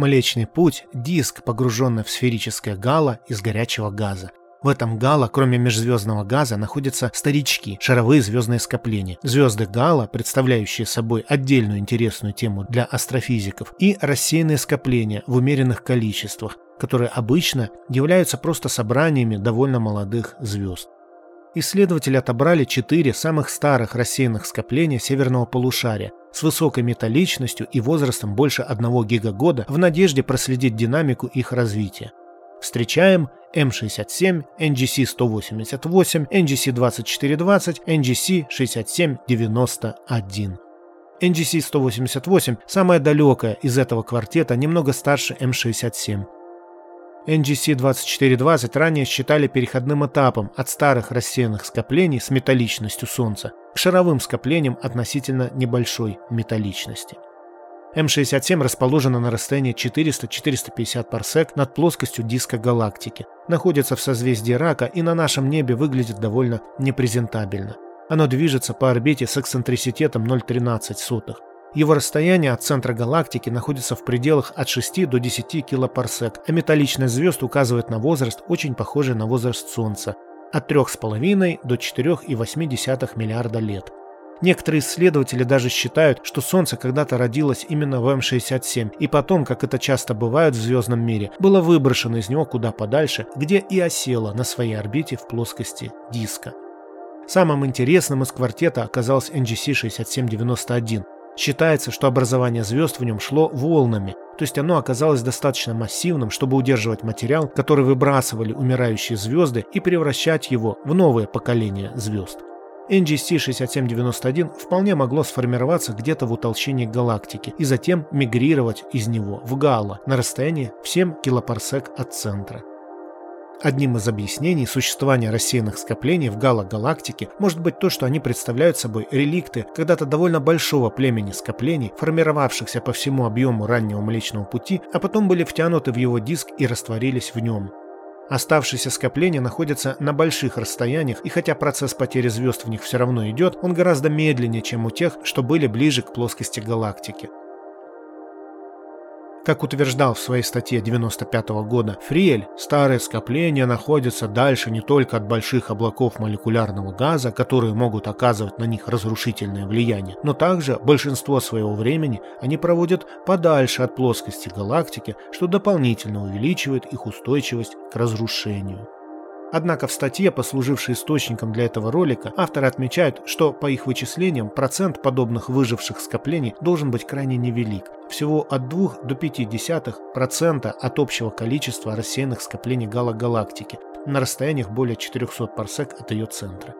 Млечный Путь – диск, погруженный в сферическое гало из горячего газа. В этом гало, кроме межзвездного газа, находятся старички, шаровые звездные скопления, звезды гало, представляющие собой отдельную интересную тему для астрофизиков, и рассеянные скопления в умеренных количествах, которые обычно являются просто собраниями довольно молодых звезд. Исследователи отобрали 4 самых старых рассеянных скопления северного полушария с высокой металличностью и возрастом больше 1 гигагода в надежде проследить динамику их развития. Встречаем M67, NGC 188, NGC 2420, NGC 6791. NGC 188 – самая далекая из этого квартета, немного старше M67. NGC 2420 ранее считали переходным этапом от старых рассеянных скоплений с металличностью Солнца к шаровым скоплениям относительно небольшой металличности. М67 расположена на расстоянии 400-450 парсек над плоскостью диска галактики, находится в созвездии Рака и на нашем небе выглядит довольно непрезентабельно. Оно движется по орбите с эксцентриситетом 0,13. Его расстояние от центра галактики находится в пределах от 6 до 10 килопарсек, а металличность звезд указывает на возраст, очень похожий на возраст Солнца, от 3,5 до 4,8 миллиарда лет. Некоторые исследователи даже считают, что Солнце когда-то родилось именно в М67, и потом, как это часто бывает в звездном мире, было выброшено из него куда подальше, где и осело на своей орбите в плоскости диска. Самым интересным из квартета оказался NGC 6791. Считается, что образование звезд в нем шло волнами, то есть оно оказалось достаточно массивным, чтобы удерживать материал, который выбрасывали умирающие звезды, и превращать его в новое поколение звезд. NGC 6791 вполне могло сформироваться где-то в утолщении галактики и затем мигрировать из него в гало на расстоянии в 7 килопарсек от центра. Одним из объяснений существования рассеянных скоплений в гало-галактике может быть то, что они представляют собой реликты когда-то довольно большого племени скоплений, формировавшихся по всему объему раннего Млечного Пути, а потом были втянуты в его диск и растворились в нем. Оставшиеся скопления находятся на больших расстояниях, и хотя процесс потери звезд в них все равно идет, он гораздо медленнее, чем у тех, что были ближе к плоскости галактики. Как утверждал в своей статье 1995 года Фриэль, старые скопления находятся дальше не только от больших облаков молекулярного газа, которые могут оказывать на них разрушительное влияние, но также большинство своего времени они проводят подальше от плоскости галактики, что дополнительно увеличивает их устойчивость к разрушению. Однако в статье, послужившей источником для этого ролика, авторы отмечают, что по их вычислениям процент подобных выживших скоплений должен быть крайне невелик, всего от 2 до 0,5% от общего количества рассеянных скоплений гало-галактики на расстояниях более 400 парсек от ее центра.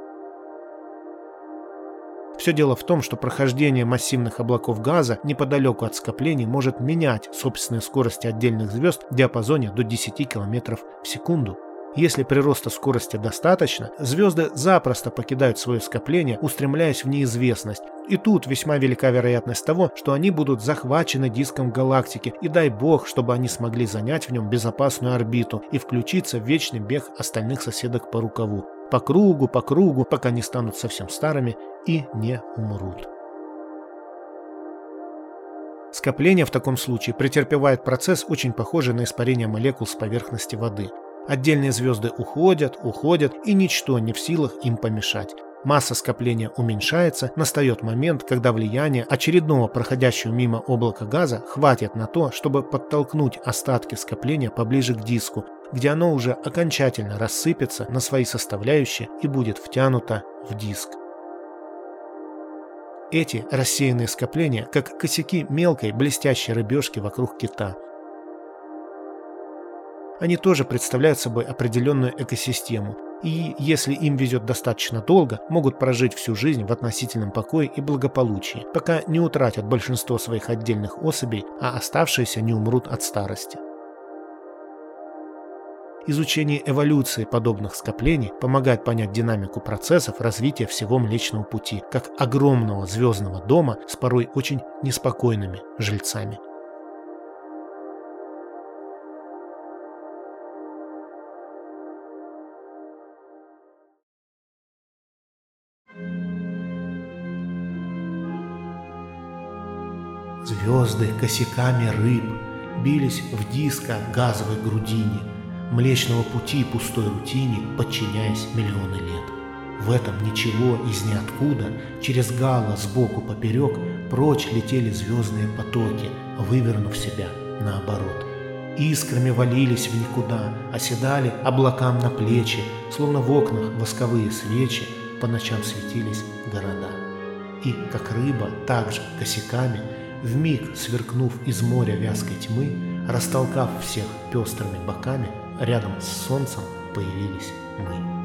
Все дело в том, что прохождение массивных облаков газа неподалеку от скоплений может менять собственные скорости отдельных звезд в диапазоне до 10 км в секунду. Если прироста скорости достаточно, звезды запросто покидают свое скопление, устремляясь в неизвестность. И тут весьма велика вероятность того, что они будут захвачены диском галактики, и дай бог, чтобы они смогли занять в нем безопасную орбиту и включиться в вечный бег остальных соседок по рукаву. По кругу, пока не станут совсем старыми и не умрут. Скопление в таком случае претерпевает процесс, очень похожий на испарение молекул с поверхности воды. Отдельные звезды уходят, и ничто не в силах им помешать. Масса скопления уменьшается, настает момент, когда влияние очередного проходящего мимо облака газа хватит на то, чтобы подтолкнуть остатки скопления поближе к диску, где оно уже окончательно рассыпется на свои составляющие и будет втянуто в диск. Эти рассеянные скопления, как косяки мелкой блестящей рыбешки вокруг кита. Они тоже представляют собой определенную экосистему, и, если им везет достаточно долго, могут прожить всю жизнь в относительном покое и благополучии, пока не утратят большинство своих отдельных особей, а оставшиеся не умрут от старости. Изучение эволюции подобных скоплений помогает понять динамику процессов развития всего Млечного Пути, как огромного звездного дома с порой очень неспокойными жильцами. Звезды косяками рыб, бились в диско газовой грудине Млечного Пути пустой рутине, подчиняясь миллионы лет. В этом ничего из ниоткуда, через гало сбоку поперек, прочь летели звездные потоки, вывернув себя наоборот. Искрами валились в никуда, оседали облакам на плечи, словно в окнах восковые свечи, по ночам светились города. И, как рыба, также косяками, вмиг сверкнув из моря вязкой тьмы, растолкав всех пестрыми боками, рядом с солнцем появились мы.